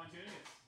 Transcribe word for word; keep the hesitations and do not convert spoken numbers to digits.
Tyrone Juniors.